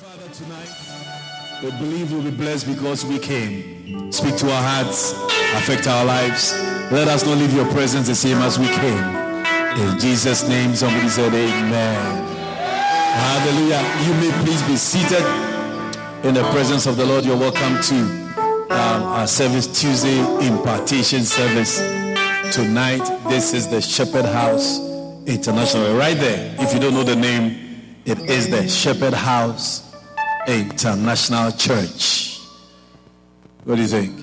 Father, tonight, we believe we'll be blessed because we came. Speak to our hearts, affect our lives. Let us not leave your presence the same as we came. In Jesus' name, somebody said amen. Hallelujah. You may please be seated in the presence of the Lord. You're welcome to our service, Tuesday impartation service. Tonight, this is the Shepherd House International. Right there, if you don't know the name, it is the Shepherd House International Church. What do you think?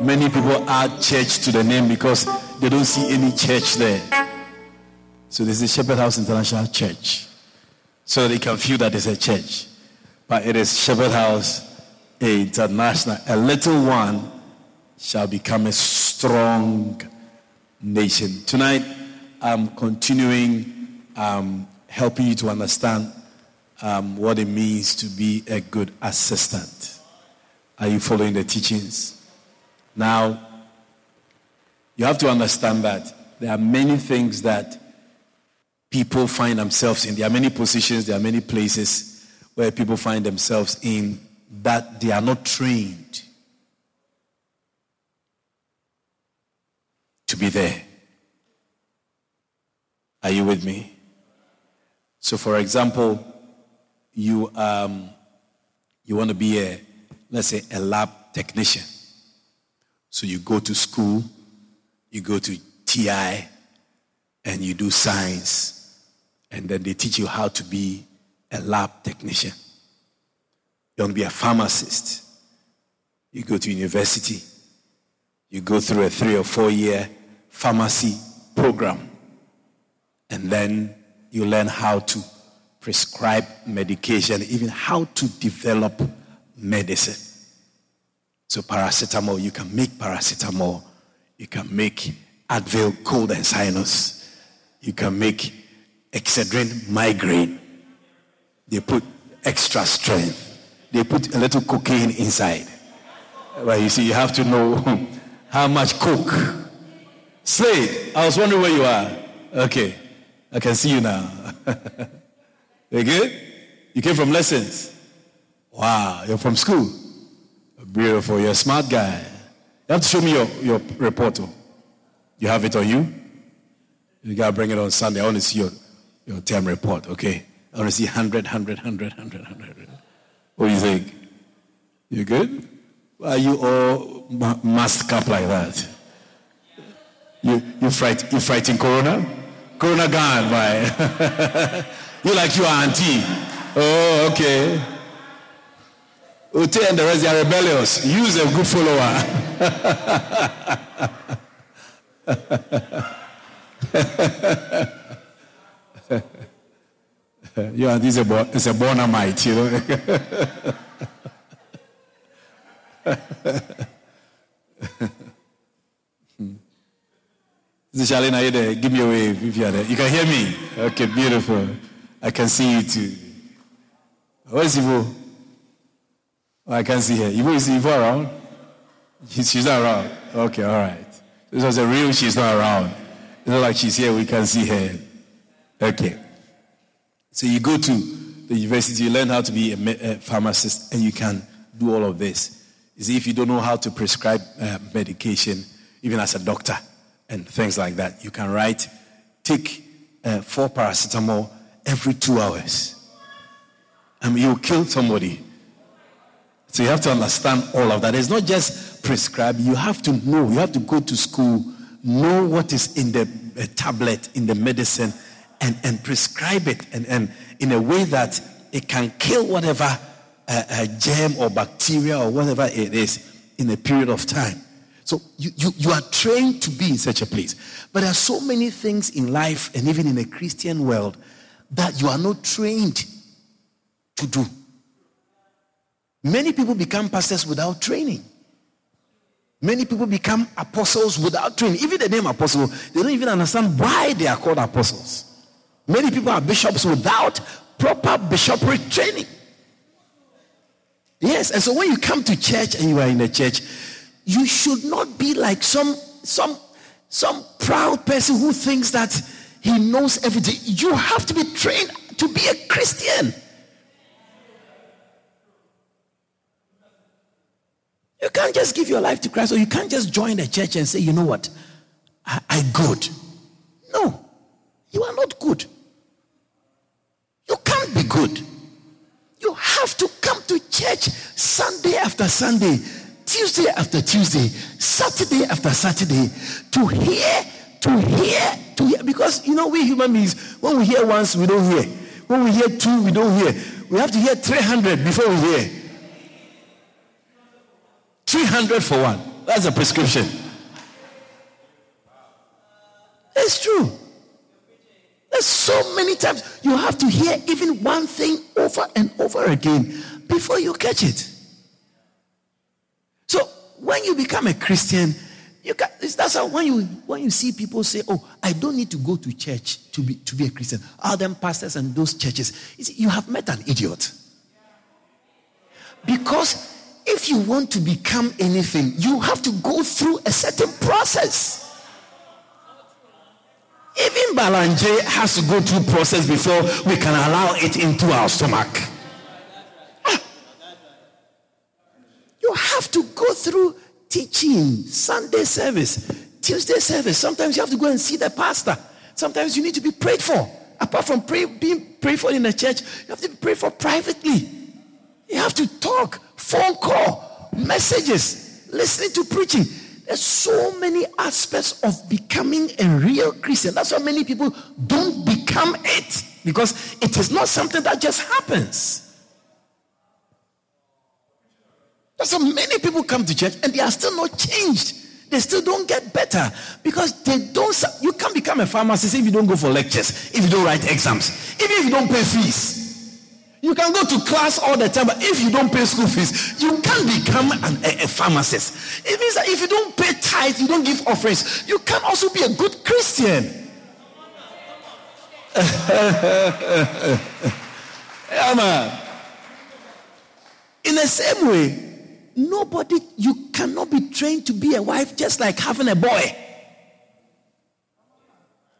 Many people add church to the name because they don't see any church there. So this is Shepherd House International Church. So they can feel that it's a church. But it is Shepherd House International. A little one shall become a strong nation. Tonight, I'm continuing helping you to understand what it means to be a good assistant. Are you following the teachings? Now, you have to understand that there are many things that people find themselves in. There are many positions, there are many places where people find themselves in that they are not trained to be there. Are you with me? So, for example, you want to be a lab technician. So you go to school, you go to TI, and you do science. And then they teach you how to be a lab technician. You want to be a pharmacist. You go to university. You go through a 3 or 4 year pharmacy program. And then you learn how to prescribe medication, even how to develop medicine. So paracetamol, you can make paracetamol. You can make Advil, cold and sinus. You can make Excedrin migraine. They put extra strength. They put a little cocaine inside. Well, you see, you have to know how much coke. Slade, I was wondering where you are. Okay, I can see you now. You good? You came from lessons. Wow, you're from school. Beautiful, you're a smart guy. You have to show me your report. You have it on you? You got to bring it on Sunday. I want to see your term report, okay? I want to see 100. What do you think? You good? Why are you all masked up like that? You fighting Corona? Corona gone, by. You like your auntie. Oh, okay. Ute and the rest are rebellious. You's a good follower. Yeah, this is a Bonamite, you know. This is Charlene, are you there? Give me a wave if you are there. You can hear me? Okay, beautiful. I can see you too. Where's Ivo? Oh, I can see her. Ivo, is Ivo around? She's not around. Okay, all right. This was a real she's not around. It's not like she's here, we can see her. Okay. So you go to the university, you learn how to be a pharmacist, and you can do all of this. You see, if you don't know how to prescribe medication, even as a doctor and things like that, you can take 4 paracetamol every 2 hours. You'll kill somebody. So you have to understand all of that. It's not just prescribe. You have to know. You have to go to school, know what is in the tablet, in the medicine, and prescribe it and in a way that it can kill whatever germ or bacteria or whatever it is in a period of time. So you are trained to be in such a place. But there are so many things in life and even in a Christian world that you are not trained to do. Many people become pastors without training. Many people become apostles without training. Even the name apostle, they don't even understand why they are called apostles. Many people are bishops without proper bishopric training. Yes, and so when you come to church and you are in a church, you should not be like some proud person who thinks that he knows everything. You have to be trained to be a Christian. You can't just give your life to Christ, or you can't just join a church and say, you know what, I'm good. No, you are not good. You can't be good. You have to come to church Sunday after Sunday, Tuesday after Tuesday, Saturday after Saturday, to hear. Because, you know, we human beings, when we hear once, we don't hear. When we hear two, we don't hear. We have to hear 300 before we hear. 300 for one. That's a prescription. It's true. There's so many times you have to hear even one thing over and over again before you catch it. So when you become a Christian, that's how when you see people say, "Oh, I don't need to go to church to be a Christian." All them pastors and those churches, you have met an idiot. Because if you want to become anything, you have to go through a certain process. Even Balanje has to go through process before we can allow it into our stomach. You have to go through teaching, Sunday service, Tuesday service. Sometimes you have to go and see the pastor. Sometimes you need to be prayed for. Apart from being prayed for in the church, you have to be prayed for privately. You have to talk, phone call, messages, listening to preaching. There's so many aspects of becoming a real Christian. That's why many people don't become it, because it is not something that just happens. That's why many people come to church and they are still not changed. They still don't get better because they don't. You can't become a pharmacist if you don't go for lectures, if you don't write exams, even if you don't pay fees. You can go to class all the time, but if you don't pay school fees, you can't become a pharmacist. It means that if you don't pay tithe, you don't give offerings, you can also be a good Christian. Amen. In the same way, you cannot be trained to be a wife just like having a boy.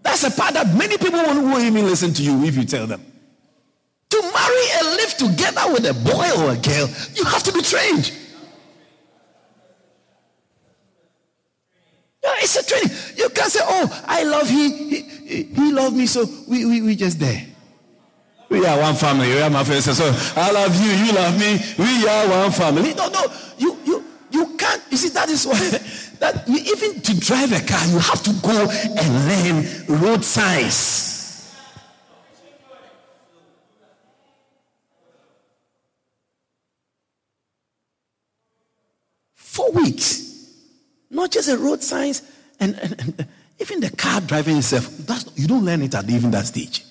That's a part that many people won't even listen to you if you tell them. To marry and live together with a boy or a girl, you have to be trained. Yeah, it's a training. You can't say, "Oh, I love he loved me, so we just there. We are one family. We are my friends. So I love you, you love me. We are one family." No, you can't. You see, that is why that you, even to drive a car, you have to go and learn road signs. For weeks, not just the road signs and even the car driving itself. You don't learn it at even that stage.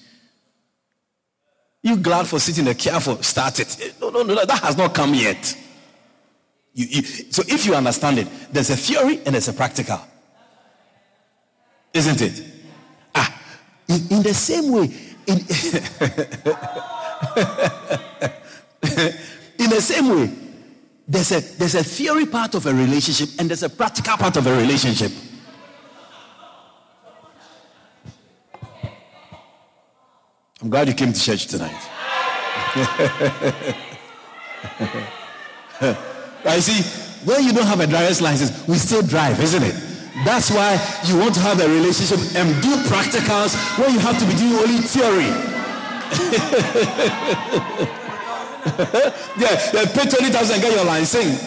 You glad for sitting in the car for start it? No, that has not come yet. So if you understand it, there's a theory and there's a practical, isn't it? In the same way, in the same way. There's a theory part of a relationship and there's a practical part of a relationship. I'm glad you came to church tonight. I see, when you don't have a driver's license, we still drive, isn't it? That's why you want to have a relationship and do practicals when you have to be doing only theory. Yeah, pay 20,000 and get your line, sing.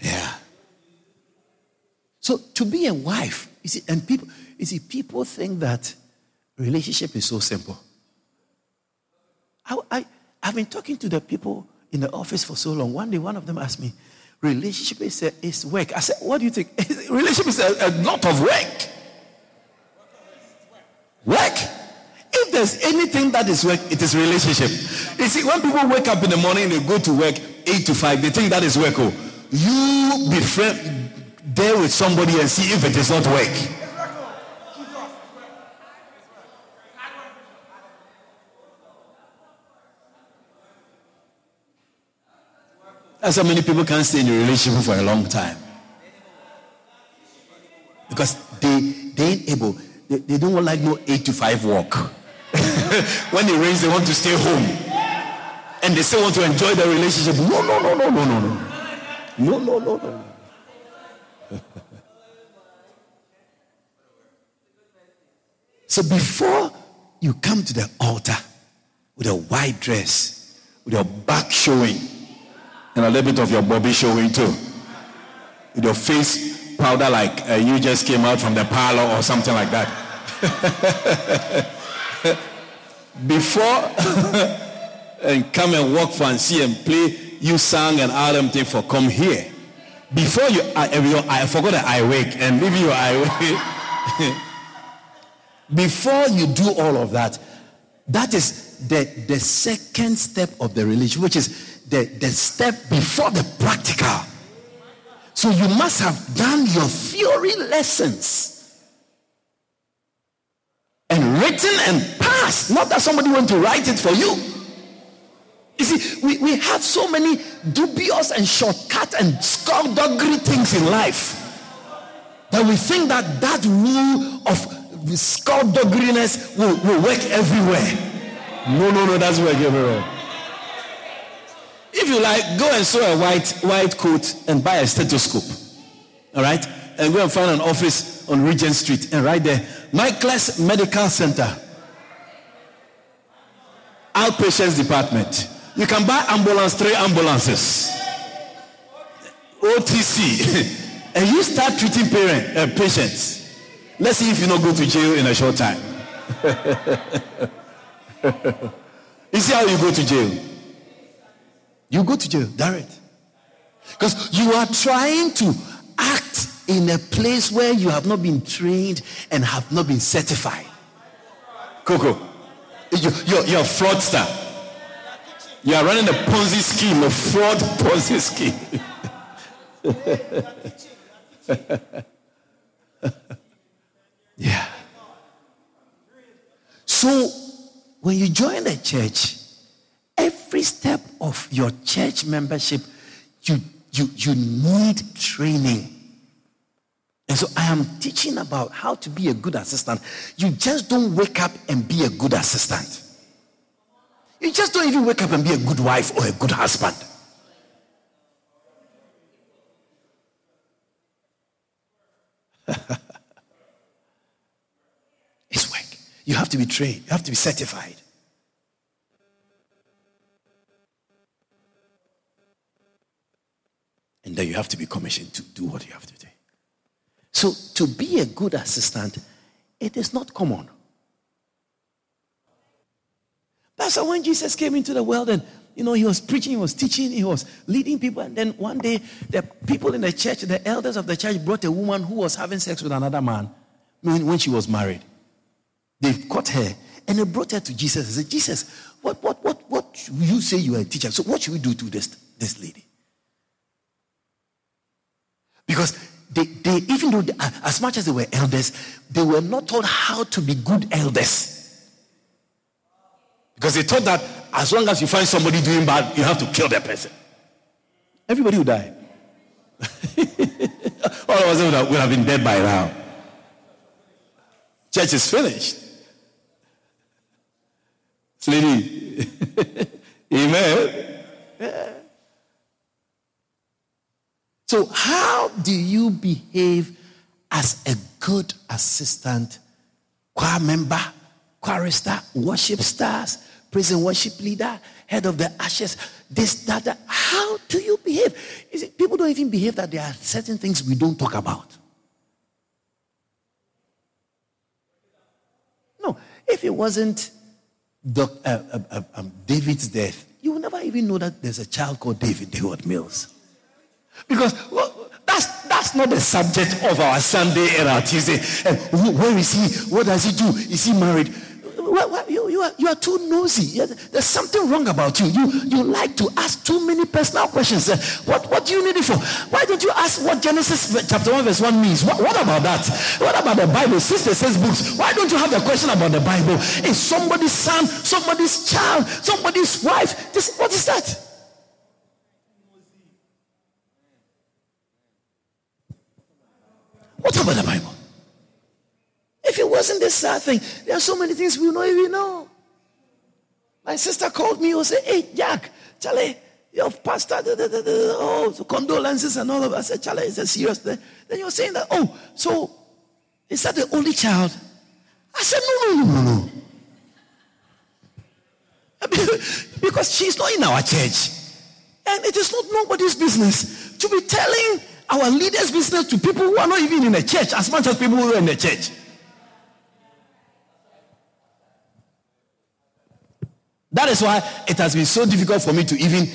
Yeah. So to be a wife, people think that relationship is so simple. I've been talking to the people in the office for so long. One day, one of them asked me, relationship is work. I said, what do you think? Relationship is a lot of work. Work. If there's anything that is work, it is relationship. You see, when people wake up in the morning and they go to work 8 to 5, they think that is work. Oh, you be friend there with somebody and see if it is not work. That's how many people can't stay in a relationship for a long time. Because they ain't able. They don't like no 8 to 5 work. When they raise, they want to stay home. And they still want to enjoy their relationship. No. So before you come to the altar with a white dress, with your back showing, and a little bit of your body showing too. With your face powder like you just came out from the parlor or something like that. Before, and come and walk fancy and play, you sang and all them things for come here. Before you, I forgot that I wake and leave you I wake. Before you do all of that, that is the second step of the religion, which is the step before the practical. So you must have done your theory lessons and written and passed. Not that somebody went to write it for you. You see, we have so many dubious and shortcut and skullduggery things in life that we think that rule of skullduggeryness will work everywhere. No, that's work everywhere. If you like, go and sew a white coat and buy a stethoscope. All right? And go and find an office on Regent Street. And right there, Michael's Medical Center. Outpatients Department. You can buy 3 ambulances. OTC. And you start treating patients. Let's see if you don't go to jail in a short time. You see how you go to jail? You go to jail, direct. Because you are trying to act in a place where you have not been trained and have not been certified. Coco, you're a fraudster. You are running a Ponzi scheme, a fraud Ponzi scheme. Yeah. So, when you join the church, every step of your church membership, you need training. And so I am teaching about how to be a good assistant. You just don't wake up and be a good assistant. You just don't even wake up and be a good wife or a good husband. It's work. You have to be trained. You have to be certified. And then you have to be commissioned to do what you have to do. So to be a good assistant, it is not common. That's when Jesus came into the world and, he was preaching, he was teaching, he was leading people. And then one day, the people in the church, the elders of the church brought a woman who was having sex with another man when she was married. They caught her and they brought her to Jesus. They said, Jesus, what you say you are a teacher, so what should we do to this lady? Because they even though, as much as they were elders, they were not taught how to be good elders. Because they thought that as long as you find somebody doing bad, you have to kill that person. Everybody will die. All of us would have been dead by now. Church is finished. It's lady. Amen. Yeah. So how do you behave as a good assistant, choir member, chorister, worship stars, prison worship leader, head of the ashes, this, that. How do you behave? You see, people don't even behave that there are certain things we don't talk about. No, if it wasn't David's death, you would never I even know that there's a child called David Howard Mills? Because that's not the subject of our Sunday and our Tuesday. And where is he? What does he do? Is he married? You are too nosy. There's something wrong about you. You like to ask too many personal questions. What do you need it for? Why don't you ask what Genesis chapter 1 verse 1 means? What about that? What about the Bible? Since they says books, why don't you have a question about the Bible? Is somebody's son, somebody's child, somebody's wife? What is that? What about the Bible? If it wasn't this sad thing, there are so many things we don't even know. My sister called me and said, "Hey, Jack, Charlie, your pastor, condolences and all of us." I said, "Charlie, is that serious?" Then you're saying that, "Oh, so is that the only child?" I said, No. Because she's not in our church. And it is not nobody's business to be telling our leaders' business to people who are not even in a church as much as people who are in the church. That is why it has been so difficult for me to even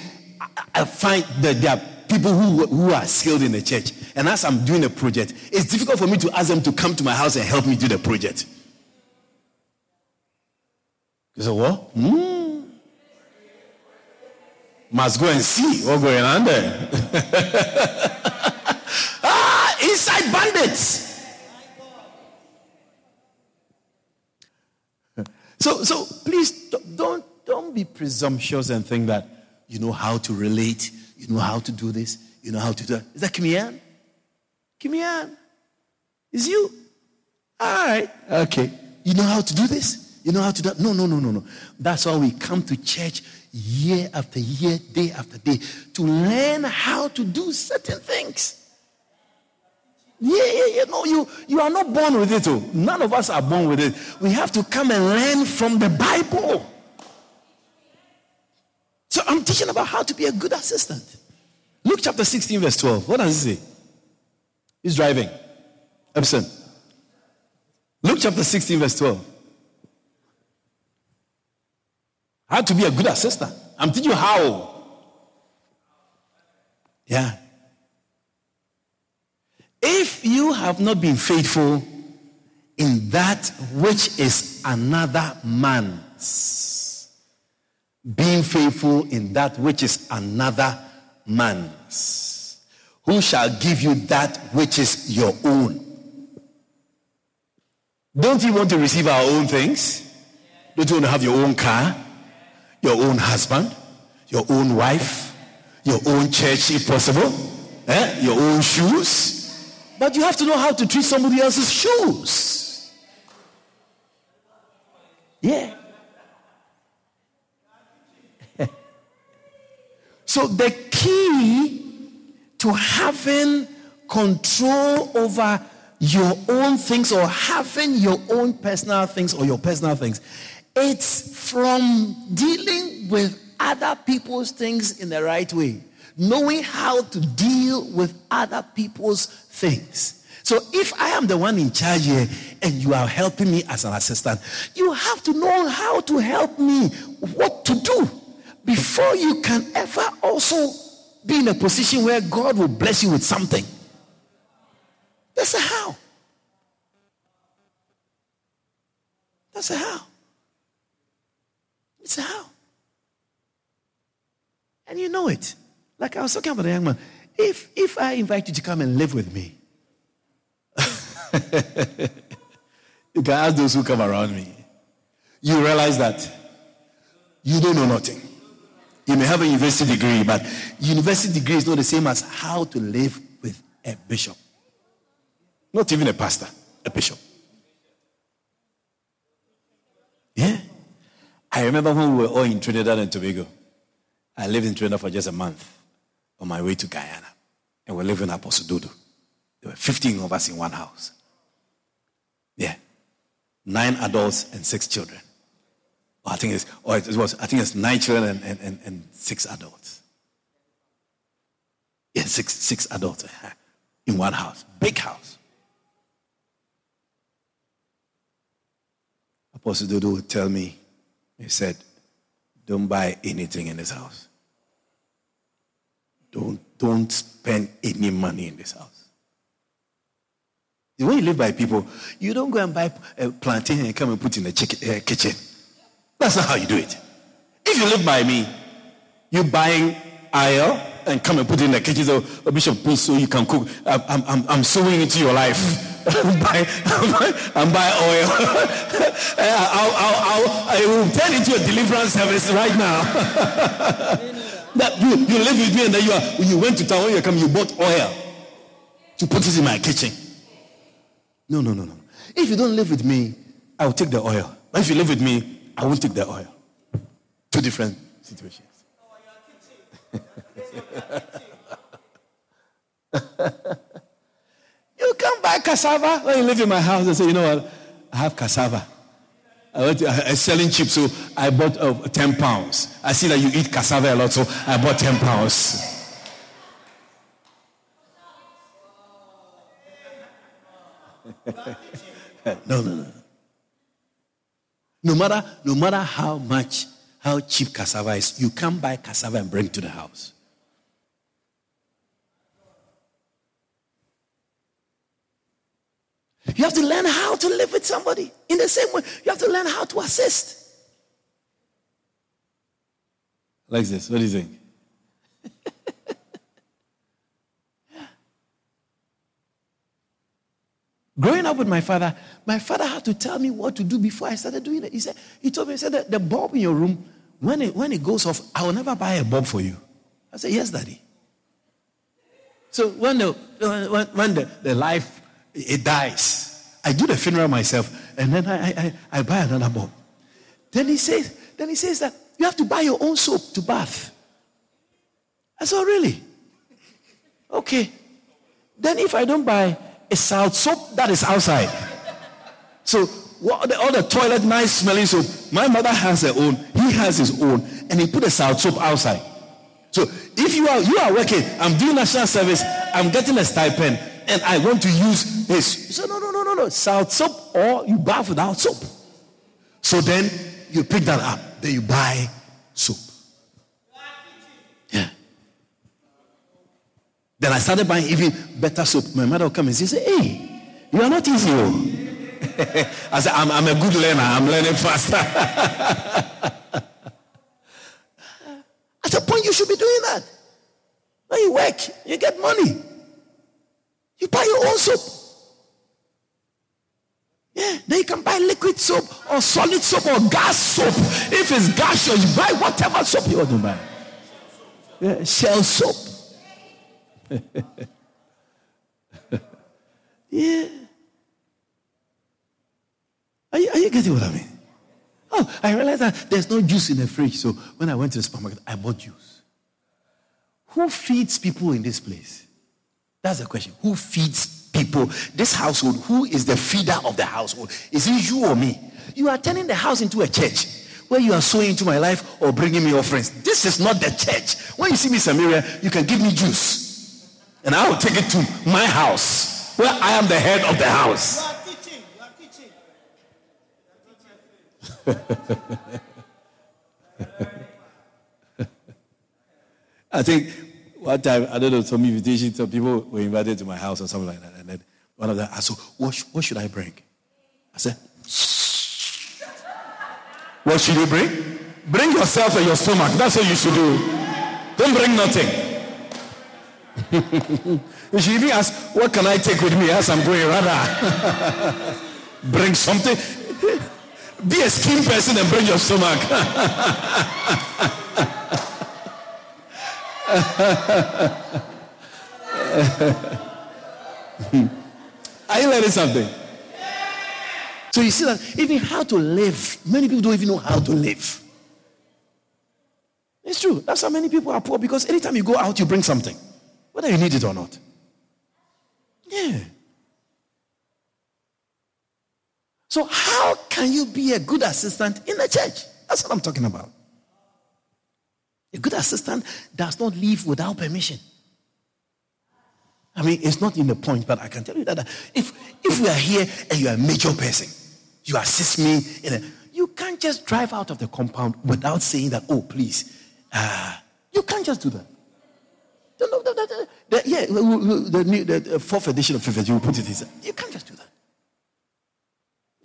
find that there are people who are skilled in the church. And as I'm doing a project, it's difficult for me to ask them to come to my house and help me do the project. You say, what? Must go and see what's going on there. Inside bandits. So please don't be presumptuous and think that you know how to relate, you know how to do this, you know how to do that. Is that Kimian? Kimian? Is you? All right. Okay. You know how to do this? You know how to do that? No. That's why we come to church year after year, day after day, to learn how to do certain things. Yeah. No, you are not born with it. Oh. None of us are born with it. We have to come and learn from the Bible. So I'm teaching about how to be a good assistant. Luke chapter 16 verse 12. What does it say? He's driving. Epson. Luke chapter 16 verse 12. How to be a good assistant. I'm teaching you how. Yeah. If you have not been faithful in that which is another man's, being faithful in that which is another man's, who shall give you that which is your own? Don't you want to receive our own things? Don't you want to have your own car, your own husband, your own wife, your own church if possible, your own shoes? But you have to know how to treat somebody else's shoes. Yeah. So the key to having control over your own things or having your own personal things or your personal things, it's from dealing with other people's things in the right way. Knowing how to deal with other people's things. So if I am the one in charge here and you are helping me as an assistant, you have to know how to help me, what to do, before you can ever also be in a position where God will bless you with something. That's a how. That's a how. It's a how. And you know it. Like I was talking about the young man. If I invite you to come and live with me, you can ask those who come around me. You realize that you don't know nothing. You may have a university degree, but university degree is not the same as how to live with a bishop. Not even a pastor, a bishop. Yeah. I remember when we were all in Trinidad and Tobago. I lived in Trinidad for just a month on my way to Guyana. And we lived in Apostle Dudo. There were 15 of us in one house. Yeah. 9 adults and 6 children. I think it's 9 children and 6 adults. Yeah, six adults in one house. Big house. Apostle Dudu would tell me, he said, "Don't buy anything in this house. Don't spend any money in this house. When you live by people, you don't go and buy a plantain and come and put in the kitchen. That's not how you do it. If you live by me, you're buying oil and come and put it in the kitchen. So, oh, Bishop, please, so you can cook. I'm sowing into your life. I'm buying oil. I will turn into a deliverance service right now. That you live with me, and then you went to town, you come, you bought oil to put it in my kitchen. No. If you don't live with me, I will take the oil. But if you live with me, I won't take the oil. Two different situations. You can buy cassava when you live in my house and say, you know what, I have cassava. I'm selling cheap, so I bought 10 pounds. I see that you eat cassava a lot, so I bought 10 pounds. No. No matter how cheap cassava is, you can't buy cassava and bring it to the house. You have to learn how to live with somebody. In the same way, you have to learn how to assist. Like this, what do you think? Growing up with my father had to tell me what to do before I started doing it. He told me that the bulb in your room, when it goes off, I will never buy a bulb for you. I said, yes, Daddy. So when the life, it dies, I do the funeral myself, and then I buy another bulb. Then he says that you have to buy your own soap to bath. I said, oh, really? Okay. Then if I don't buy a salt soap that is outside. So all the toilet nice smelling soap, my mother has her own, he has his own, and he put a salt soap outside. So if you are working, I'm doing national service, I'm getting a stipend, and I want to use this. So no, salt soap, or you bath without soap. So then you pick that up, then you buy soap. Yeah. Then I started buying even better soap. My mother would come and say, hey, you are not easy. I said, I'm a good learner. I'm learning faster. At a point, you should be doing that. When you work, you get money. You buy your own soap. Yeah, then you can buy liquid soap or solid soap or gas soap. If it's gas, you buy whatever soap you want to buy. Yeah, Shell soap. Yeah. Are you getting what I mean? Oh, I realized that there's no juice in the fridge. So when I went to the supermarket, I bought juice. Who feeds people in this place? That's the question. Who feeds people? This household, who is the feeder of the household? Is it you or me? You are turning the house into a church where you are sowing into my life or bringing me offerings. This is not the church. When you see me, Samaria, you can give me juice. And I will take it to my house, where I am the head of the house. You are teaching. I think one time, I don't know, some invitation, some people were invited to my house or something like that. And then one of them asked, what should I bring? I said, what should you bring? Bring yourself and your stomach. That's what you should do. Don't bring nothing. You should even ask, what can I take with me as I'm going? Rather, bring something. Be a skin person and bring your stomach. Are you learning something? So you see that even how to live, many people don't even know how to live. It's true. That's how many people are poor, because anytime you go out, you bring something, whether you need it or not. Yeah. So how can you be a good assistant in the church? That's what I'm talking about. A good assistant does not leave without permission. I mean, it's not in the point, but I can tell you that if we are here and you are a major person, you assist me, you can't just drive out of the compound without saying that, oh, please. You can't just do that. Yeah, the fourth edition of Fifth, you will put it inside. You can't just do that.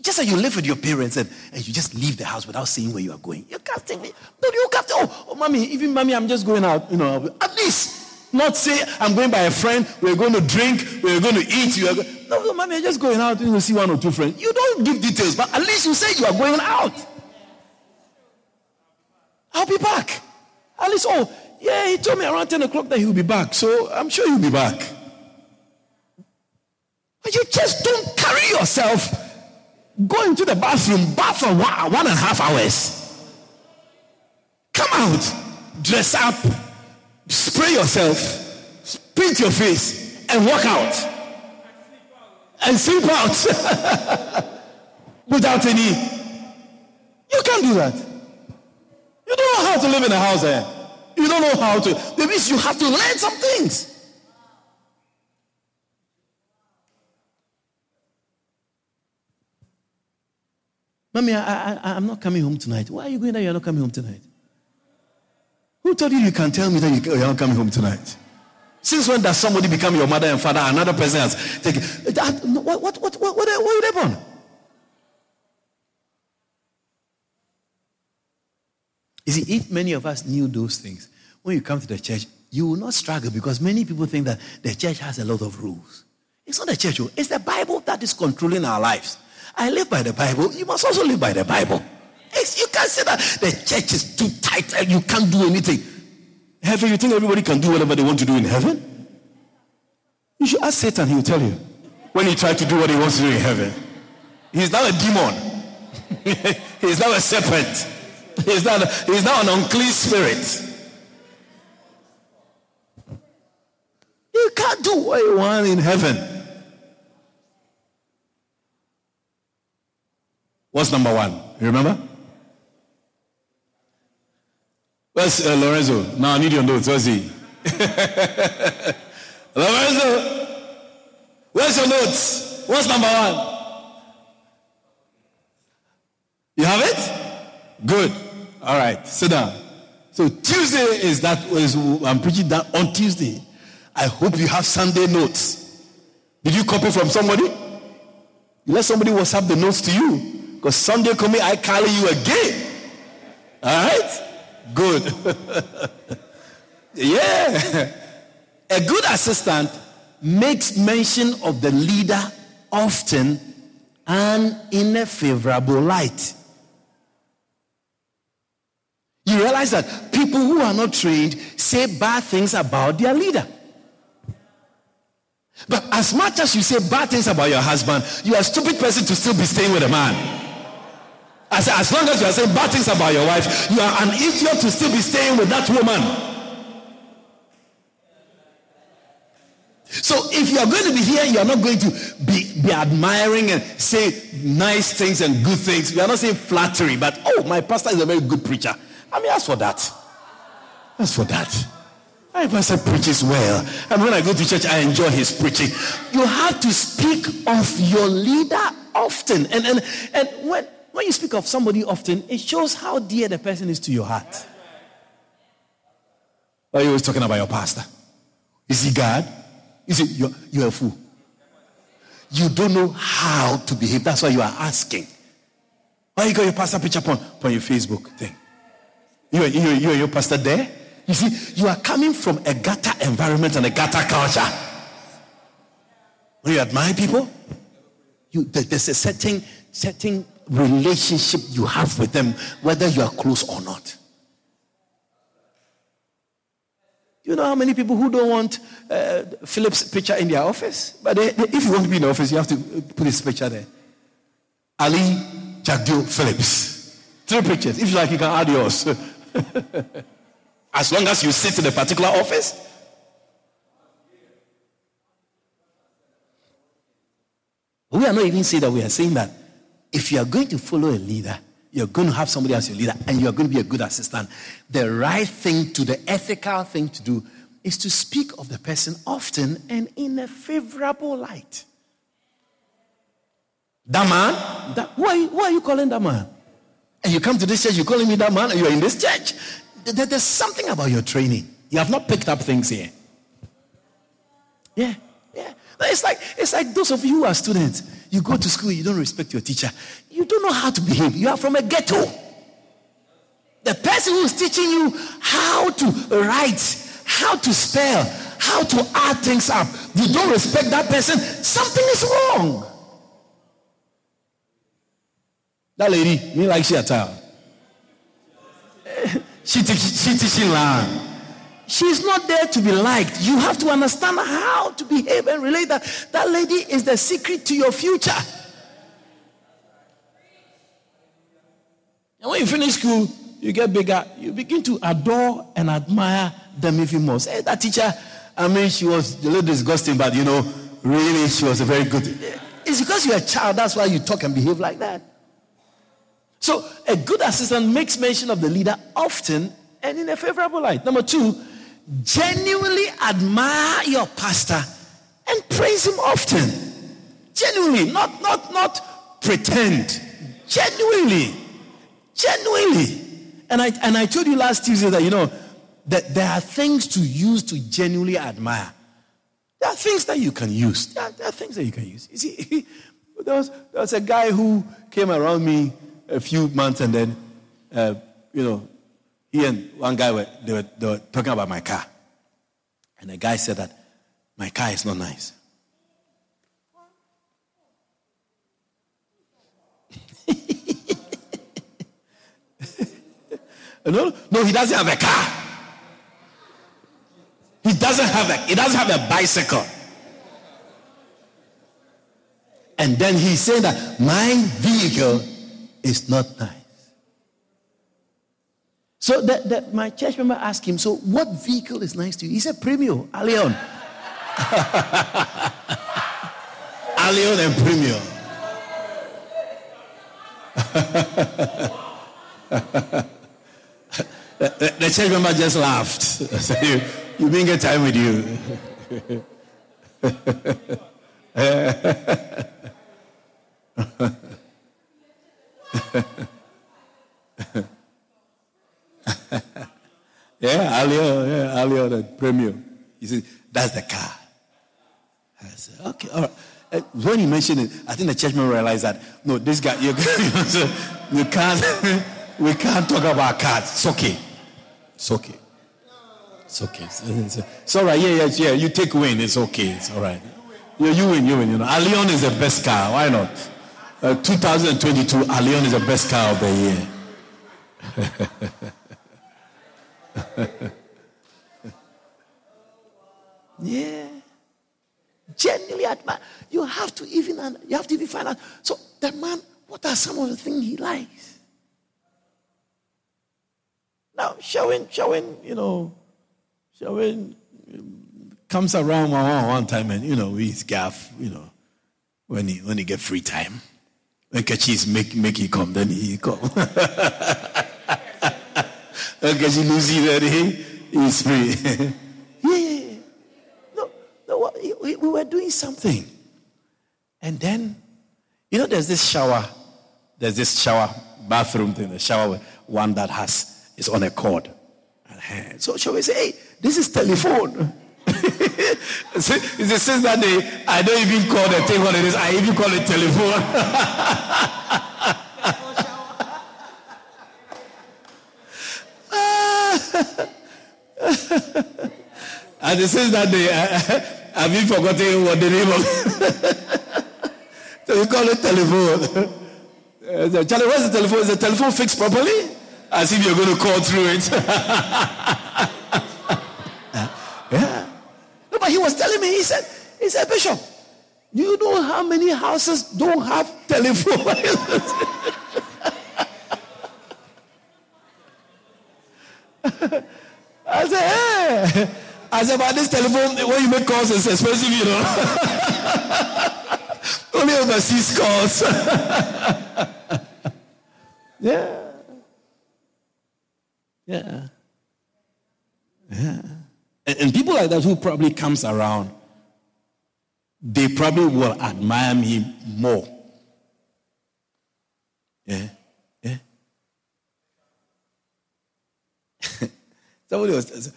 Just like you live with your parents and you just leave the house without saying where you are going. You can't say, no, you can't say, oh, mommy, even mommy, I'm just going out. You know, at least not say, I'm going by a friend, we're going to drink, we're going to eat. You are going, no, mommy, I'm just going out, you know, see one or two friends. You don't give details, but at least you say you are going out. I'll be back. At least, oh, yeah, he told me around 10 o'clock that he'll be back. So I'm sure he'll be back. But you just don't carry yourself. Go into the bathroom, bath for 1.5 hours. Come out, dress up, spray yourself, paint your face, and walk out. And sleep out. Without any. You can't do that. You don't know how to live in a house there. You don't know how to. That means you have to learn some things. Mommy, I'm not coming home tonight. Why are you going that you're not coming home tonight? Who told you you can tell me that you're not coming home tonight? Since when does somebody become your mother and father? Another person has taken. What happened? You see, if many of us knew those things, when you come to the church, you will not struggle because many people think that the church has a lot of rules. It's not the church, it's the Bible that is controlling our lives. I live by the Bible, you must also live by the Bible. You can't say that the church is too tight and you can't do anything. Heaven, you think everybody can do whatever they want to do in heaven? You should ask Satan, he will tell you. When he tried to do what he wants to do in heaven. He's now a demon. He's now a serpent. He's not an unclean spirit. You can't do what you want in heaven. What's number one? You remember? Where's Lorenzo? Now I need your notes. Where's he? Lorenzo, where's your notes? What's number one? You have it? Good. All right, sit down. So Tuesday is I'm preaching that on Tuesday. I hope you have Sunday notes. Did you copy from somebody? You let somebody WhatsApp the notes to you. Because Sunday coming, I call you again. All right? Good. Yeah. A good assistant makes mention of the leader often and in a favorable light. You realize that people who are not trained say bad things about their leader. But as much as you say bad things about your husband, you are a stupid person to still be staying with a man. As long as you are saying bad things about your wife, you are an idiot to still be staying with that woman. So if you are going to be here, you are not going to be admiring and say nice things and good things. You are not saying flattery, but oh, my pastor is a very good preacher. I mean, ask for that. Ask for that. My pastor preaches well. And when I go to church, I enjoy his preaching. You have to speak of your leader often. And when you speak of somebody often, it shows how dear the person is to your heart. Why are you always talking about your pastor? Is he God? Is it you're a fool? You don't know how to behave. That's why you are asking. Why you got your pastor picture on your Facebook thing? You and your pastor there? You see, you are coming from a gutter environment and a gutter culture. When you admire people, there's a certain relationship you have with them, whether you are close or not. You know how many people who don't want Philip's picture in their office? But if you want to be in the office, you have to put his picture there. Ali, Jagdeo, Phillips. 3 pictures. If you like, you can add yours. As long as you sit in a particular office. We are not even saying that. We are saying that if you are going to follow a leader, you're going to have somebody as your leader and you're going to be a good assistant. The right thing to the ethical thing to do is to speak of the person often and in a favorable light. That man? Who are you calling that man? And you come to this church, you're calling me that man and you're in this church. There's something about your training. You have not picked up things here. Yeah, yeah. It's like those of you who are students. You go to school, you don't respect your teacher. You don't know how to behave. You are from a ghetto. The person who is teaching you how to write, how to spell, how to add things up, you don't respect that person, something is wrong. That lady, me like she a child. She teaching land. She's not there to be liked. You have to understand how to behave and relate. That lady is the secret to your future. And when you finish school, you get bigger. You begin to adore and admire them even more. Say, that teacher, I mean, she was a little disgusting, but you know, really, she was a very good. It's because you're a child, that's why you talk and behave like that. So a good assistant makes mention of the leader often and in a favorable light. Number two, genuinely admire your pastor and praise him often. Genuinely, not pretend. Genuinely. And I told you last Tuesday that, you know, that there are things to use to genuinely admire. There are things that you can use. There are things that you can use. You see, there was a guy who came around me a few months, and then, you know, he and one guy were talking about my car. And the guy said that my car is not nice. No, he doesn't have a car. He doesn't have a bicycle. And then he said that my vehicle is not nice. So that my church member asked him, so what vehicle is nice to you? He said, Premio, Allion. Allion and Premio. The church member just laughed. So you didn't get time with you. Alio, the Premio. He said, that's the car. I said, okay, all right. When he mentioned it, I think the church member realized that, no, this guy, you can't. We can't talk about cars. It's okay. It's all right. Yeah. You take win. It's okay. It's all right. Yeah, you win. You know, Allion is the best car. Why not? 2022, Allion is the best car of the year. Yeah. Genuinely admire. You have to even find out. So that man, what are some of the things he likes? Now, Showin, you know, Showin comes around one time, and, you know, he's gaff, you know, when he get free time. When Kachi's make he come, then he come. When Kachi loses, then he's free. Yeah. No, we were doing something. And then, you know, there's this shower, bathroom thing, the shower, one that has, it's on a cord. So shall we say, hey, this is telephone. Since that day, I don't even call the thing what it is. I even call it telephone. And since that day, I've been forgotten what the name of. So we call it telephone. Charlie, where's the telephone? Is the telephone fixed properly? As if you're going to call through it. Yeah. No, but he was telling me, he said, Bishop, do you know how many houses don't have telephone? I said, hey. I said, but this telephone, when you make calls, it's expensive, you know. Only overseas calls. Yeah. Yeah. And people like that who probably comes around, they probably will admire me more. Yeah. Somebody was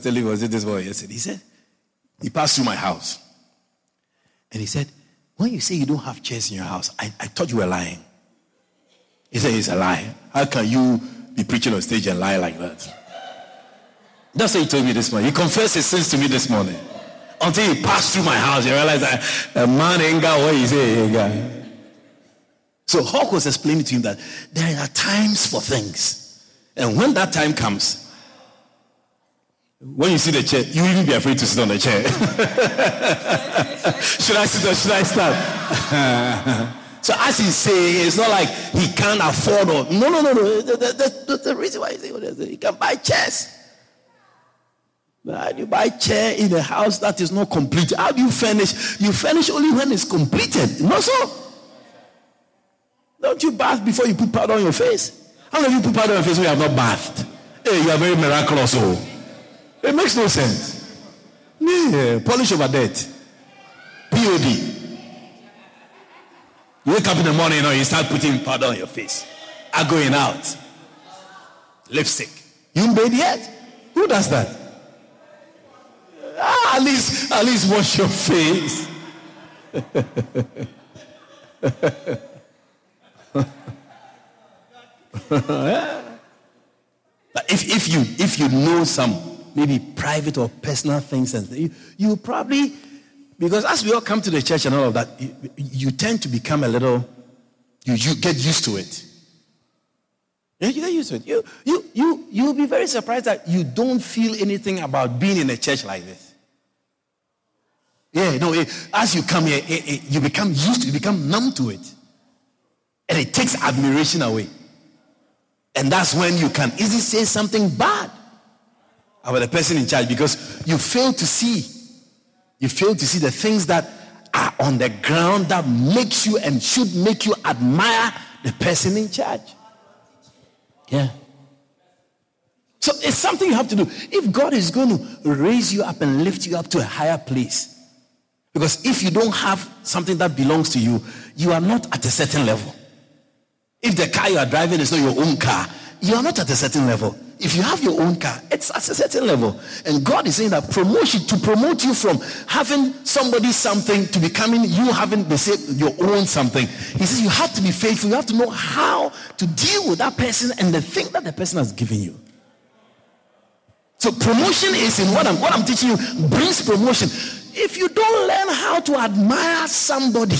telling me this boy yesterday. He said, He passed through my house. And he said, when you say you don't have chairs in your house, I thought you were lying. He said, it's a lie. How can you be preaching on stage and lie like that? That's what he told me this morning. He confessed his sins to me this morning. Until he passed through my house, he realized that a man ain't got what he say. He got. So Hawk was explaining to him that there are times for things. And when that time comes, when you see the chair, you will even be afraid to sit on the chair. Should I sit or should I stand? So as he's saying, it's not like he can't afford or... No. That's the reason why he's saying he can buy chairs. But how do you buy a chair in a house that is not complete? How do you furnish? You furnish only when it's completed. Not so. Don't you bath before you put powder on your face? How many of you put powder on your face when you have not bathed? Hey, you are very miraculous. Oh. It makes no sense. Yeah, polish over debt. POD. You wake up in the morning, you know, you start putting powder on your face. Are going out. Lipstick. You in bed yet? Who does that? Ah, at least wash your face. But if you know some maybe private or personal things, and you probably, because as we all come to the church and all of that, you tend to become a little, you get used to it. You get used to it. You'll be very surprised that you don't feel anything about being in a church like this. Yeah, no. As you come here, you become used to, you become numb to it, and it takes admiration away. And that's when you can easily say something bad about the person in charge, because you fail to see the things that are on the ground that makes you and should make you admire the person in charge. Yeah. So it's something you have to do. If God is going to raise you up and lift you up to a higher place, because if you don't have something that belongs to you, you are not at a certain level. If the car you are driving is not your own car, you are not at a certain level. If you have your own car, it's at a certain level. And God is saying that promotion, to promote you from having somebody something to becoming you having your own something. He says you have to be faithful. You have to know how to deal with that person and the thing that the person has given you. So promotion is in what I'm teaching you brings promotion. If you don't learn how to admire somebody,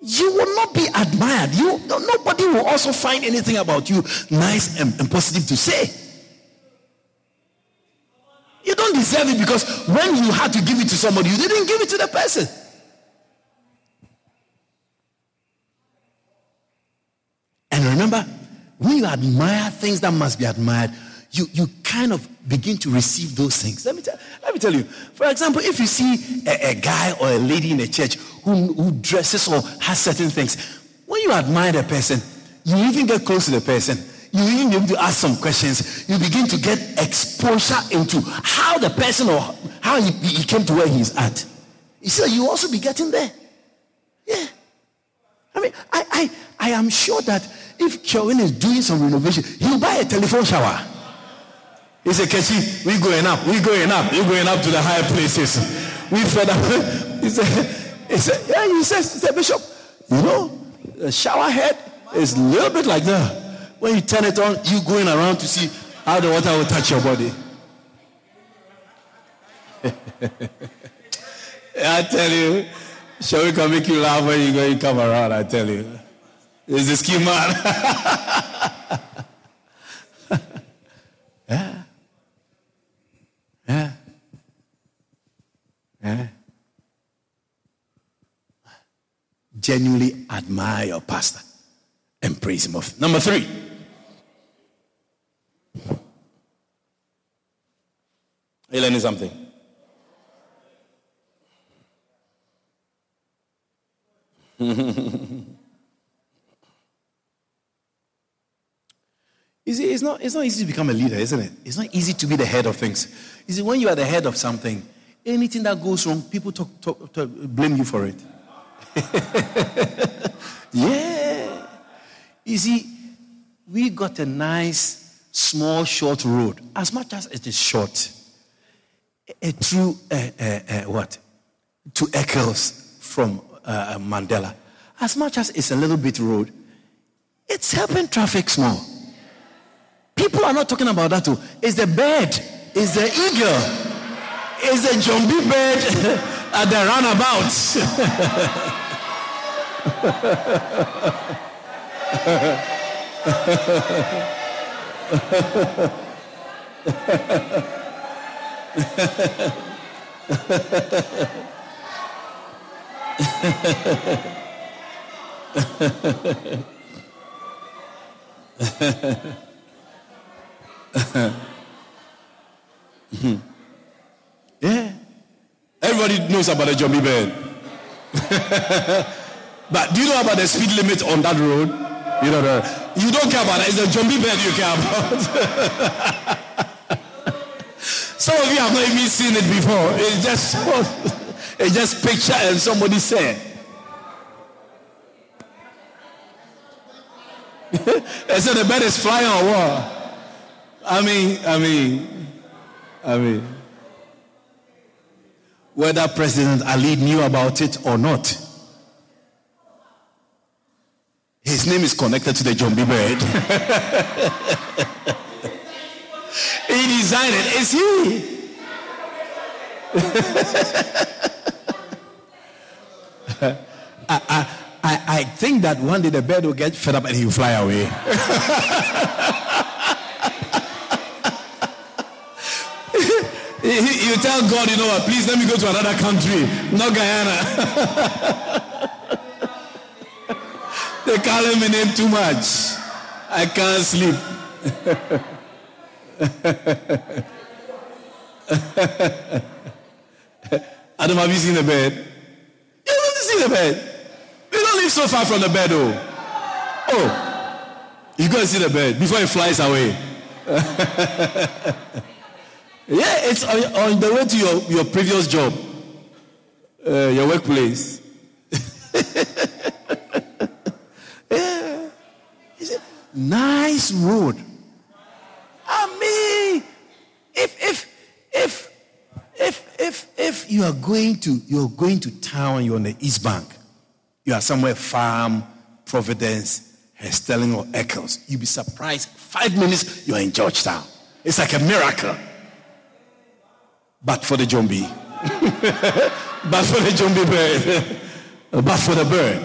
you will not be admired. Nobody will also find anything about you nice and positive to say. You don't deserve it, because when you had to give it to somebody, you didn't give it to the person. And remember, when you admire things that must be admired, you kind of begin to receive those things. Let me tell you. For example, if you see a guy or a lady in a church who dresses or has certain things, when you admire the person, you even get close to the person. You even begin to ask some questions. You begin to get exposure into how the person or how he came to where he's at. You see, you also be getting there. Yeah. I mean, I am sure that if Kevin is doing some renovation, he'll buy a telephone shower. He said, Kechi, we're going up. You're going up to the higher places. We fed up. He said, Bishop, you know, the shower head is a little bit like that. When you turn it on, you're going around to see how the water will touch your body. I tell you, shall we can make you laugh when you come around, I tell you. It's the scheme man. Yeah. Yeah. Yeah. Genuinely admire your pastor and praise him off. Number 3. Are you learning something? You see, it's not easy to become a leader, isn't it? It's not easy to be the head of things. You see, when you are the head of something, anything that goes wrong, people blame you for it. Yeah. You see, we got a nice, small, short road. As much as it is short, two acres from Mandela. As much as it's a little bit road, it's helping traffic small. People are not talking about that too. It's the bird, it's the eagle, it's the jumbie bird at the roundabout. Yeah, everybody knows about the Johnny Bend. But do you know about the speed limit on that road? You don't know. You don't care about it. It's the Johnny Bend you care about. Some of you have not even seen it before. It's just picture and somebody said. They said the bed is flying or what? I mean, whether President Ali knew about it or not, his name is connected to the Jombie bird. He designed it. It's he. I think that one day the bird will get fed up and he will fly away. You tell God, you know what, please let me go to another country, not Guyana. They call him my name too much. I can't sleep. Adam, have you seen the bed? You don't see the bed. You don't live so far from the bed, though. Oh, you go and see the bed before it flies away. Yeah, it's on the way to your previous job, your workplace. Yeah. It's a nice road. I mean, if you are going to town, you're on the East Bank, you are somewhere Farm, Providence, Sterling or Eccles, you'll be surprised. 5 minutes, you're in Georgetown. It's like a miracle. But for the zombie. But for the zombie bird. But for the bird.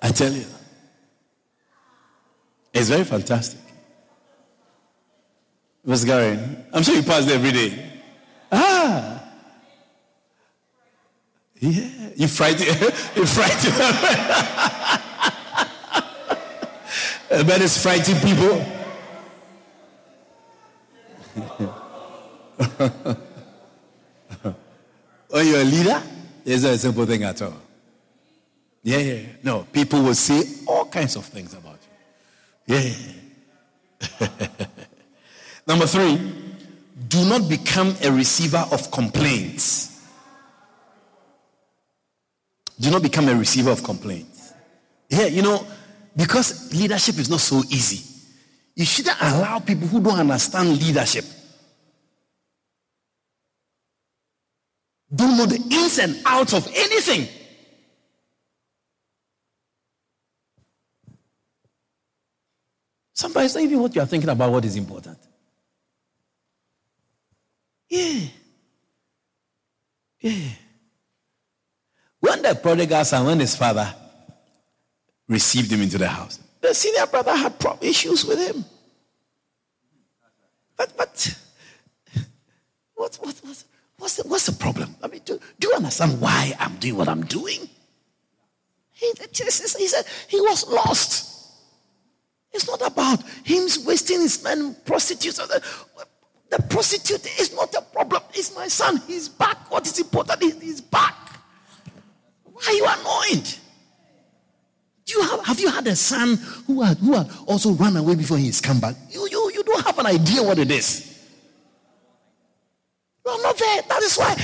I tell you. It's very fantastic. Miss Gary, I'm sure you pass there every day. Ah. Yeah. You fried it. You fried it. The bird is frightening people. When you're a leader, it's not a simple thing at all. Yeah. No, people will say all kinds of things about you. Yeah. Number 3, do not become a receiver of complaints. Do not become a receiver of complaints. Yeah, you know, because leadership is not so easy. You shouldn't allow people who don't understand leadership, don't know the ins and outs of anything. Sometimes not even what you are thinking about what is important. Yeah. When the prodigal son, when his father received him into the house, the senior brother had issues with him. But what? What's the problem? I mean, do you understand why I'm doing what I'm doing? He said he was lost. It's not about him wasting his time, prostitutes. The prostitute is not the problem. It's my son. He's back. What is important is he's back. Why are you annoyed? Have you had a son who had also run away before he's come back? You don't have an idea what it is. No, I'm not there. That's why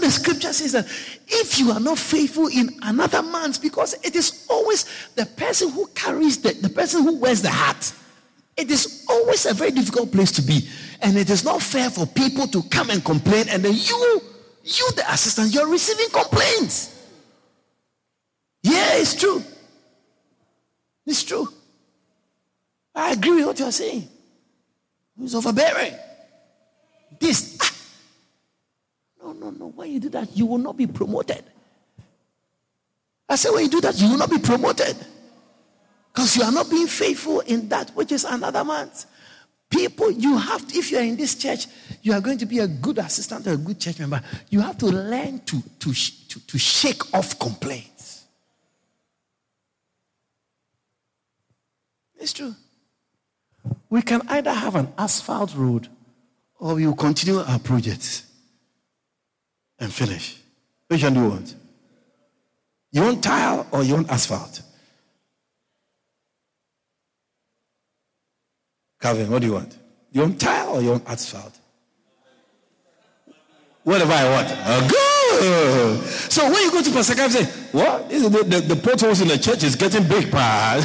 the scripture says that if you are not faithful in another man's, because it is always the person who carries the person who wears the hat. It is always a very difficult place to be. And it is not fair for people to come and complain, and then you the assistant, you're receiving complaints. Yeah, it's true. It's true. I agree with what you're saying. It's overbearing. No. When you do that, you will not be promoted. I say, when you do that, you will not be promoted. Because you are not being faithful in that which is another man's. People, you have to, if you are in this church, you are going to be a good assistant or a good church member. You have to learn to shake off complaints. It's true. We can either have an asphalt road or we will continue our projects and finish. Which one do you want? You want tile or you want asphalt? Calvin, what do you want? You want tile or you want asphalt? Whatever I want. Good. So when you go to Pastor Calvin, say, what? The potholes in the church is getting big, pa.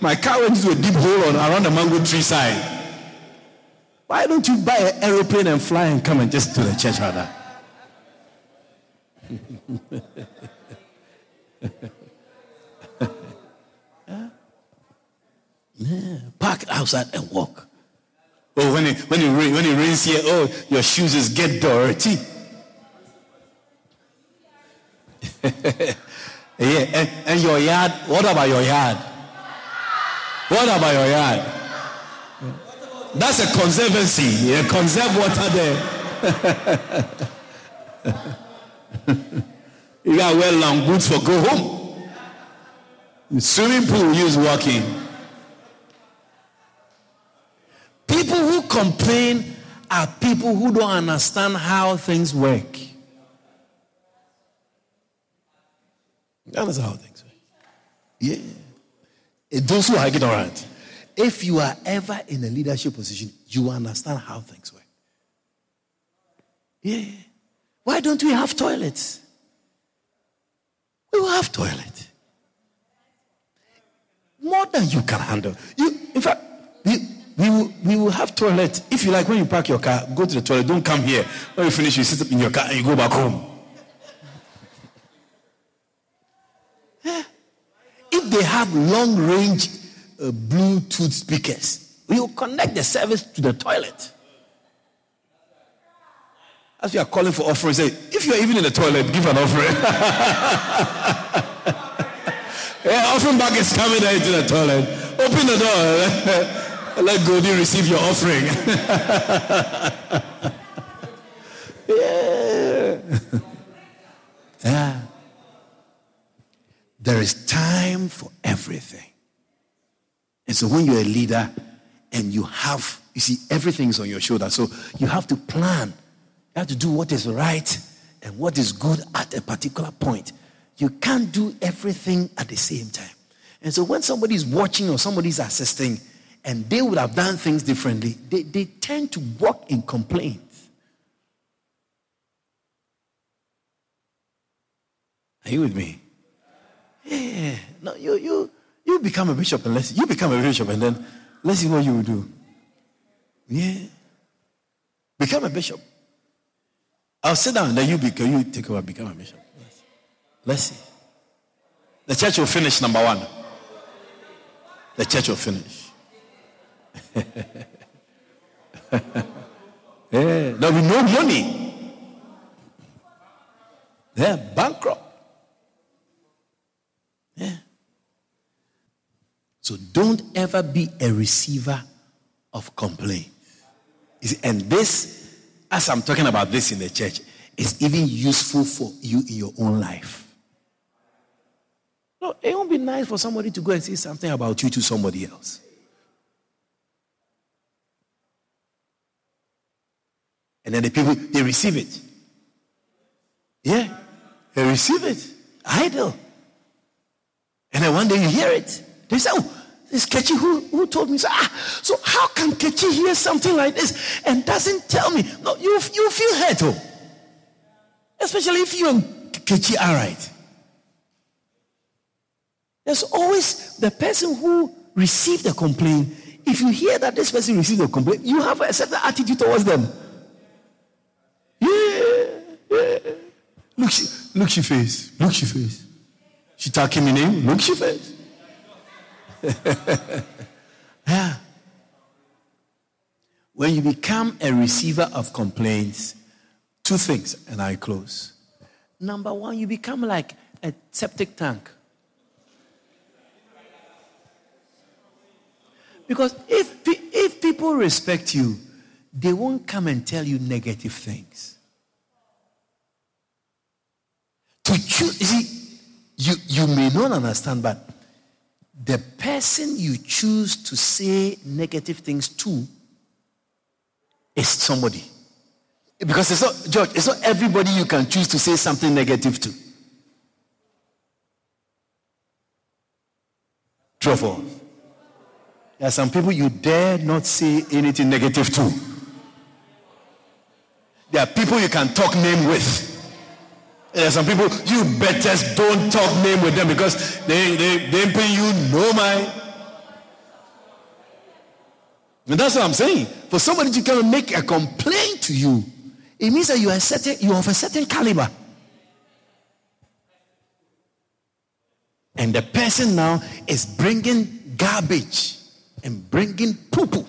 My car went into a deep hole around the mango tree side. Why don't you buy an aeroplane and fly and come and just to the church rather? Yeah, park outside and walk. Oh, when it rains here, oh, your shoes is get dirty. Yeah, and your yard. What about your yard? What about your yard? That's a conservancy. Yeah, conserve water there. You gotta wear long boots for go home. The swimming pool, use walking. People who complain are people who don't understand how things work. That is how things work. Yeah. Those who are ignorant. If you are ever in a leadership position, you understand how things work. Yeah. Why don't we have toilets? We will have toilets. More than you can handle. We will have toilet. If you like, when you park your car, go to the toilet. Don't come here. When you finish, you sit up in your car and you go back home. Yeah. If they have long-range Bluetooth speakers, we will connect the service to the toilet. As we are calling for offering, say, if you are even in the toilet, give an offering. Yeah, offering bag is coming there into the toilet. Open the door. Let Goldie receive your offering. Yeah. Yeah. There is time for everything. And so when you're a leader and you see, everything's on your shoulder. So you have to plan. You have to do what is right and what is good at a particular point. You can't do everything at the same time. And so when somebody's watching or somebody's assisting, and they would have done things differently, they tend to walk in complaints. Are you with me? Yeah. No, you become a bishop unless you become a bishop, and then let's see what you will do. Yeah. Become a bishop. I'll sit down, and then you take over, become a bishop. Let's see. The church will finish, number one. The church will finish. Yeah, there will be no money. They're bankrupt. Yeah. So don't ever be a receiver of complaints. And this, as I'm talking about this in the church, is even useful for you in your own life. No, it won't be nice for somebody to go and say something about you to somebody else. And then the people, they receive it. Yeah. They receive it. Idle. And then one day you hear it. They say, oh, this Kechi who told me. So how can Kechi hear something like this and doesn't tell me? No, you feel hurt. Oh. Especially if you and Kechi are right. There's always the person who received the complaint If you hear that this person receives a complaint, you have a certain attitude towards them. Yeah. Look she face. Look she face. She talking my name. Look she face. Yeah. When you become a receiver of complaints, two things, and I close. Number one, you become like a septic tank. Because if people respect you, they won't come and tell you negative things. To choose, you may not understand, but the person you choose to say negative things to is somebody. Because it's not, George, it's not everybody you can choose to say something negative to. True or false? There are some people you dare not say anything negative to. There are people you can talk name with. There are some people you better don't talk name with them because they pay you no mind. And that's what I'm saying. For somebody to come and make a complaint to you, it means that you are of a certain caliber. And the person now is bringing garbage and bringing poo-poo.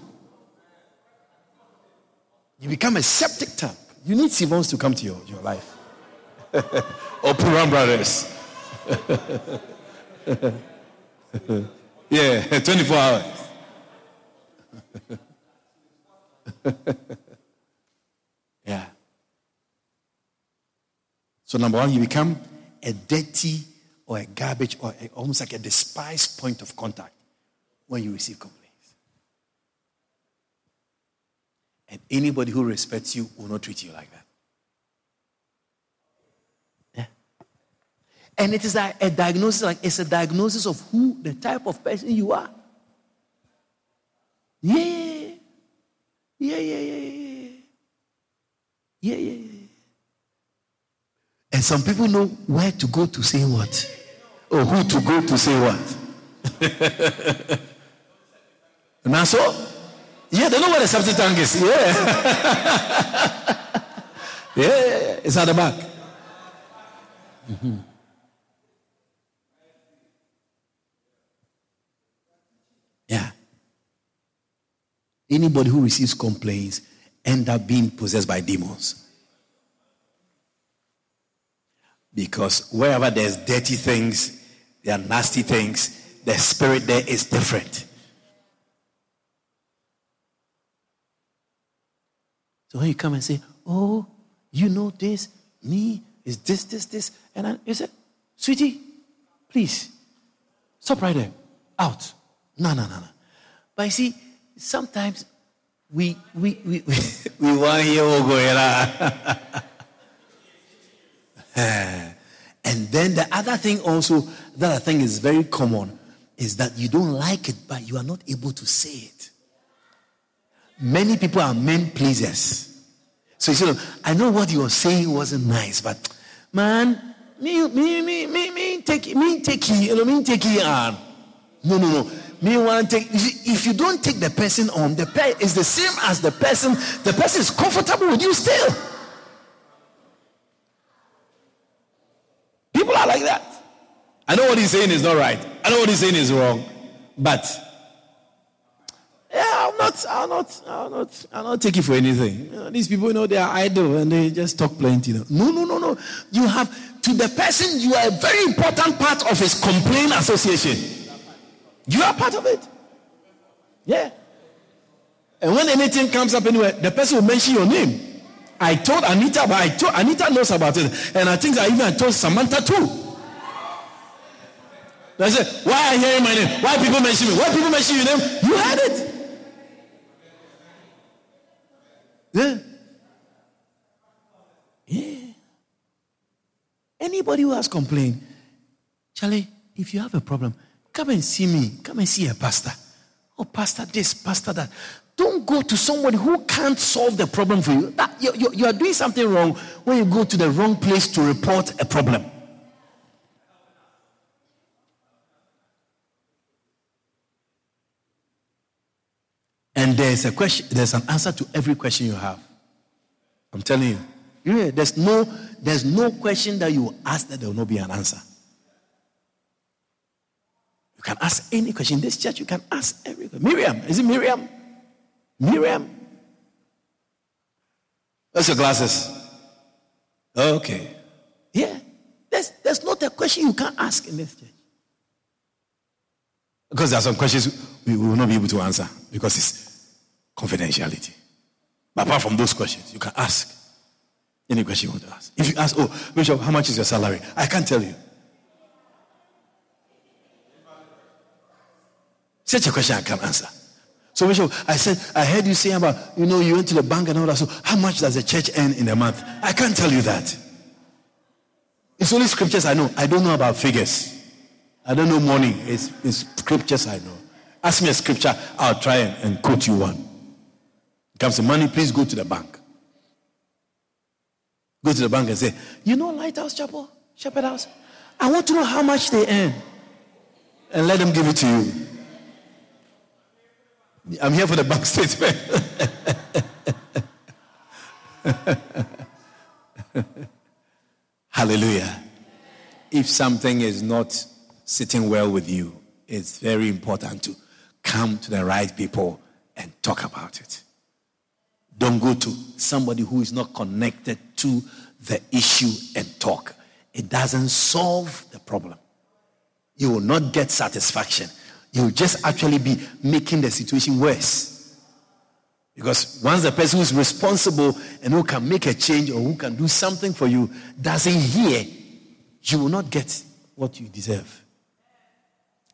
You become a septic tank. You need Sivons to come to your life. Or Puran Brothers. Yeah, 24 hours. Yeah. So number one, you become a dirty or a garbage or almost like a despised point of contact when you receive complaints. And anybody who respects you will not treat you like that. Yeah. And it is a diagnosis, like it's a diagnosis of who, the type of person you are. Yeah. And some people know where to go to say what, or who to go to say what. Now so, yeah, they know where the septic tank is. Yeah, it's at the back. Mm-hmm. Yeah. Anybody who receives complaints end up being possessed by demons. Because wherever there's dirty things, there are nasty things, the spirit there is different. So when you come and say, oh, you know this, me, is this, and I say, sweetie, please, stop right there, out. No. But you see, sometimes we want to hear what going on. And then the other thing also, that I think is very common, is that you don't like it, but you are not able to say it. Many people are men pleasers. So you say, look, I know what you were saying wasn't nice, but man, me take it on. No. Me want to take. If you don't take the person on, the person is the same as the person. The person is comfortable with you still. People are like that. I know what he's saying is not right. I know what he's saying is wrong, but. Yeah, I'll not take it for anything. You know, these people, they are idle and they just talk plenty. No. You have, to the person, you are a very important part of his complaint association. You are part of it. Yeah. And when anything comes up anywhere, the person will mention your name. I told Anita, but Anita knows about it. And I think I even told Samantha too. I said, why are you hearing my name? Why people mention me? Why people mention your name? You heard it. Yeah. Anybody who has complained, Charlie, if you have a problem, come and see me. Come and see a pastor. Oh, pastor this, pastor that. Don't go to somebody who can't solve the problem for you. You are doing something wrong when you go to the wrong place to report a problem. is a question, there's an answer to every question you have. I'm telling you. Yeah, there's no question that you ask that there will not be an answer. You can ask any question. In this church, you can ask every question. Miriam, is it Miriam? Miriam? Where's your glasses? Okay. Yeah. There's not a question you can't ask in this church. Because there are some questions we will not be able to answer because it's confidentiality. But apart from those questions, you can ask any question you want to ask. If you ask, oh, Bishop, how much is your salary? I can't tell you. Such a question I can't answer. So Bishop, I heard you say about, you went to the bank and all that. So how much does the church earn in a month? I can't tell you that. It's only scriptures I know. I don't know about figures. I don't know money. It's scriptures I know. Ask me a scripture, I'll try and quote you one. It comes to money, please go to the bank. Go to the bank and say, Lighthouse Chapel, Shepherd House? I want to know how much they earn. And let them give it to you. I'm here for the bank statement. Hallelujah. If something is not sitting well with you, it's very important to come to the right people and talk about it. Don't go to somebody who is not connected to the issue and talk. It doesn't solve the problem. You will not get satisfaction. You will just actually be making the situation worse. Because once the person who is responsible and who can make a change or who can do something for you doesn't hear, you will not get what you deserve.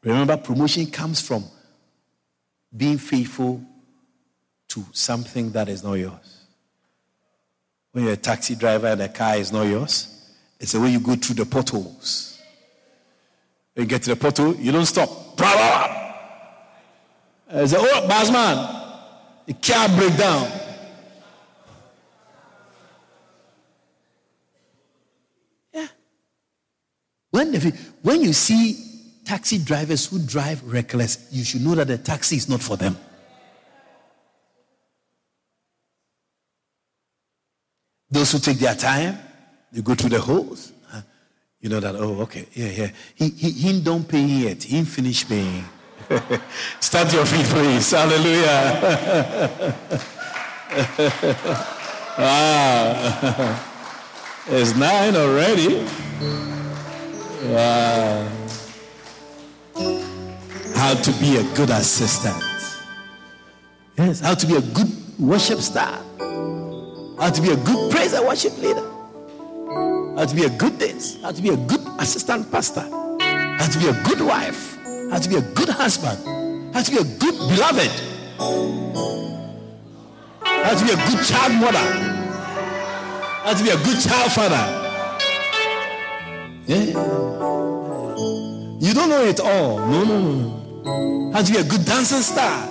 Remember, promotion comes from being faithful to something that is not yours. When you're a taxi driver and a car is not yours, it's the way you go through the potholes. When you get to the pothole, you don't stop. It's like, oh, boss man, the car break down. Yeah. When you see taxi drivers who drive reckless, you should know that the taxi is not for them. Those who take their time, they go through the holes. You know that, oh, okay, yeah. He don't pay yet. He finish paying. Stand your feet, please. Hallelujah. Wow. It's 9 already. Wow. How to be a good assistant. Yes, how to be a good worship star. How to be a good praise and worship leader. How to be a good dance. How to be a good assistant pastor. How to be a good wife. How to be a good husband. How to be a good beloved. How to be a good child mother. How to be a good child father. Yeah. You don't know it all. No. How to be a good dancing star.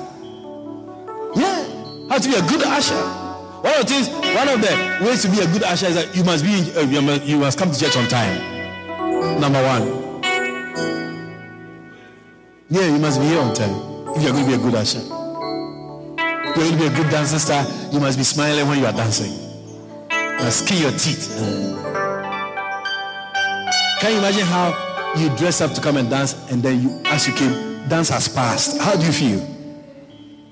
Yeah. How to be a good usher. One of the ways to be a good usher is that you must come to church on time. Number one. Yeah, you must be here on time if you're going to be a good usher. If you're going to be a good dancing star, you must be smiling when you are dancing. You must kill your teeth. Can you imagine how you dress up to come and dance and then as you came, dance has passed? How do you feel?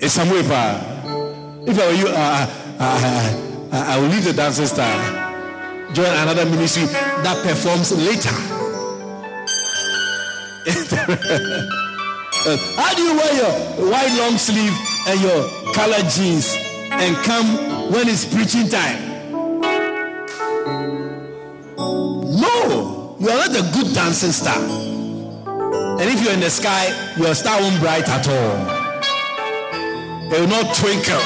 It's some way, if I were you, I will leave the dancing star, join another ministry that performs later. How do you wear your white long sleeve and your colored jeans and come when it's preaching time? No, you are not a good dancing star. And if you're in the sky, your star won't bright at all. It will not twinkle.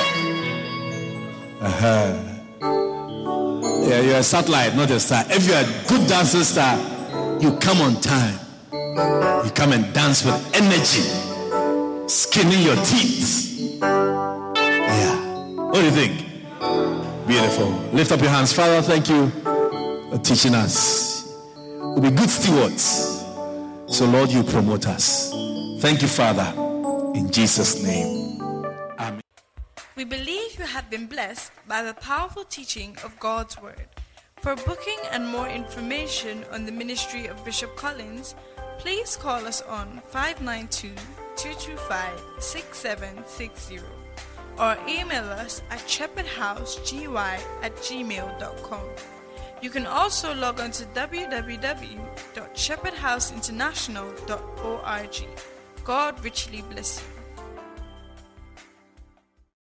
Yeah, you're a satellite, not a star. If you're a good dancing star, you come on time. You come and dance with energy, skinning your teeth. Yeah. What do you think? Beautiful. Lift up your hands. Father, thank you for teaching us. We'll be good stewards. So, Lord, you promote us. Thank you, Father. In Jesus' name. Amen. We believe you have been blessed by the powerful teaching of God's Word. For booking and more information on the ministry of Bishop Collins, please call us on 592-225-6760 or email us at shepherdhousegy@gmail.com. You can also log on to www.shepherdhouseinternational.org. God richly bless you.